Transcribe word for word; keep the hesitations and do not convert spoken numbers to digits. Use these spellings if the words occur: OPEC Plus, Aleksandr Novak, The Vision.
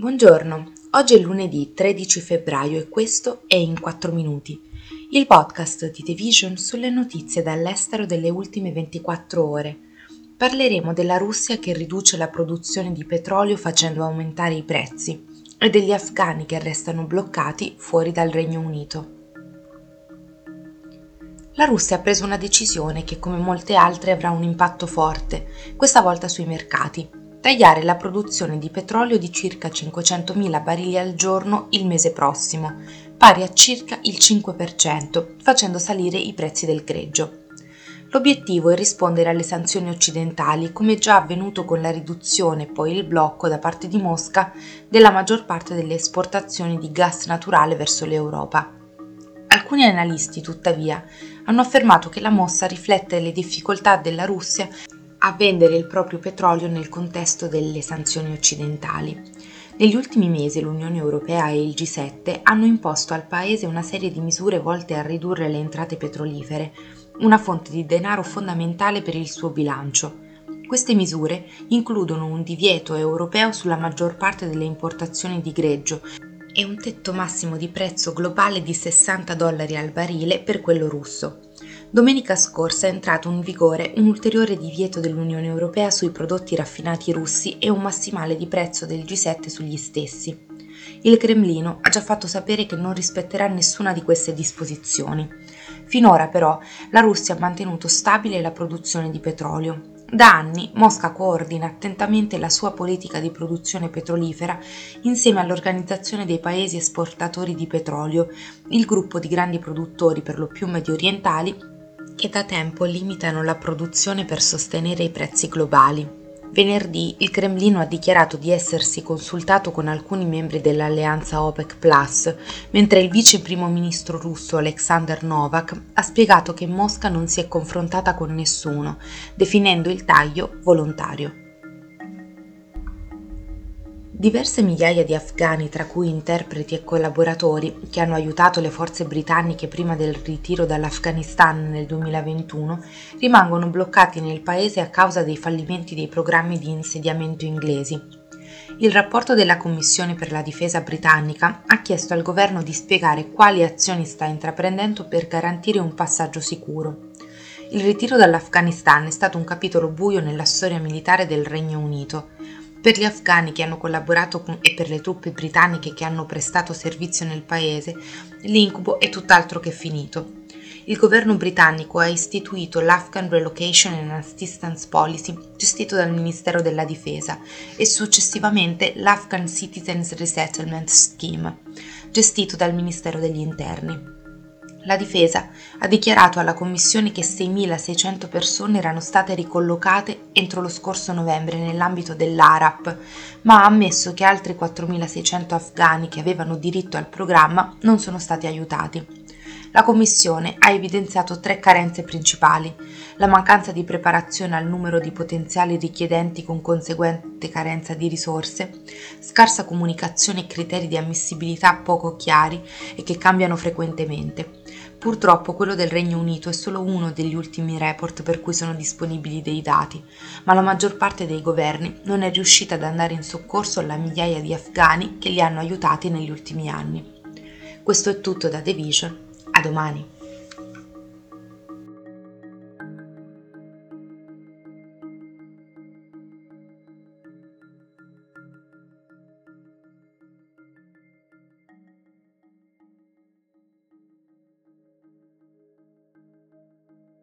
Buongiorno, oggi è lunedì tredici febbraio e questo è In quattro minuti, il podcast di The Vision sulle notizie dall'estero delle ultime ventiquattro ore. Parleremo della Russia che riduce la produzione di petrolio facendo aumentare i prezzi e degli afghani che restano bloccati fuori dal Regno Unito. La Russia ha preso una decisione che, come molte altre, avrà un impatto forte, questa volta sui mercati. Tagliare la produzione di petrolio di circa cinquecentomila barili al giorno il mese prossimo, pari a circa il cinque per cento, facendo salire i prezzi del greggio. L'obiettivo è rispondere alle sanzioni occidentali, come già avvenuto con la riduzione e poi il blocco da parte di Mosca della maggior parte delle esportazioni di gas naturale verso l'Europa. Alcuni analisti, tuttavia, hanno affermato che la mossa riflette le difficoltà della Russia a vendere il proprio petrolio nel contesto delle sanzioni occidentali. Negli ultimi mesi l'Unione Europea e il G sette hanno imposto al Paese una serie di misure volte a ridurre le entrate petrolifere, una fonte di denaro fondamentale per il suo bilancio. Queste misure includono un divieto europeo sulla maggior parte delle importazioni di greggio e un tetto massimo di prezzo globale di sessanta dollari al barile per quello russo. Domenica scorsa è entrato in vigore un ulteriore divieto dell'Unione Europea sui prodotti raffinati russi e un massimale di prezzo del G sette sugli stessi. Il Cremlino ha già fatto sapere che non rispetterà nessuna di queste disposizioni. Finora, però, la Russia ha mantenuto stabile la produzione di petrolio. Da anni Mosca coordina attentamente la sua politica di produzione petrolifera insieme all'Organizzazione dei Paesi Esportatori di Petrolio, il gruppo di grandi produttori per lo più mediorientali che da tempo limitano la produzione per sostenere i prezzi globali. Venerdì il Cremlino ha dichiarato di essersi consultato con alcuni membri dell'alleanza OPEC Plus, mentre il vice primo ministro russo Aleksandr Novak ha spiegato che Mosca non si è confrontata con nessuno, definendo il taglio volontario. Diverse migliaia di afghani, tra cui interpreti e collaboratori, che hanno aiutato le forze britanniche prima del ritiro dall'Afghanistan nel duemilaventuno, rimangono bloccati nel paese a causa dei fallimenti dei programmi di insediamento inglesi. Il rapporto della Commissione per la Difesa britannica ha chiesto al governo di spiegare quali azioni sta intraprendendo per garantire un passaggio sicuro. Il ritiro dall'Afghanistan è stato un capitolo buio nella storia militare del Regno Unito. Per gli afghani che hanno collaborato con, e per le truppe britanniche che hanno prestato servizio nel paese, l'incubo è tutt'altro che finito. Il governo britannico ha istituito l'Afghan Relocation and Assistance Policy, gestito dal Ministero della Difesa, e successivamente l'Afghan Citizens Resettlement Scheme, gestito dal Ministero degli Interni. La Difesa ha dichiarato alla Commissione che seimilaseicento persone erano state ricollocate entro lo scorso novembre nell'ambito dell'ARAP, ma ha ammesso che altri quattromilaseicento afghani che avevano diritto al programma non sono stati aiutati. La Commissione ha evidenziato tre carenze principali: la mancanza di preparazione al numero di potenziali richiedenti con conseguente carenza di risorse, scarsa comunicazione e criteri di ammissibilità poco chiari e che cambiano frequentemente. Purtroppo quello del Regno Unito è solo uno degli ultimi report per cui sono disponibili dei dati, ma la maggior parte dei governi non è riuscita ad andare in soccorso alla migliaia di afghani che li hanno aiutati negli ultimi anni. Questo è tutto da The Vision. A domani!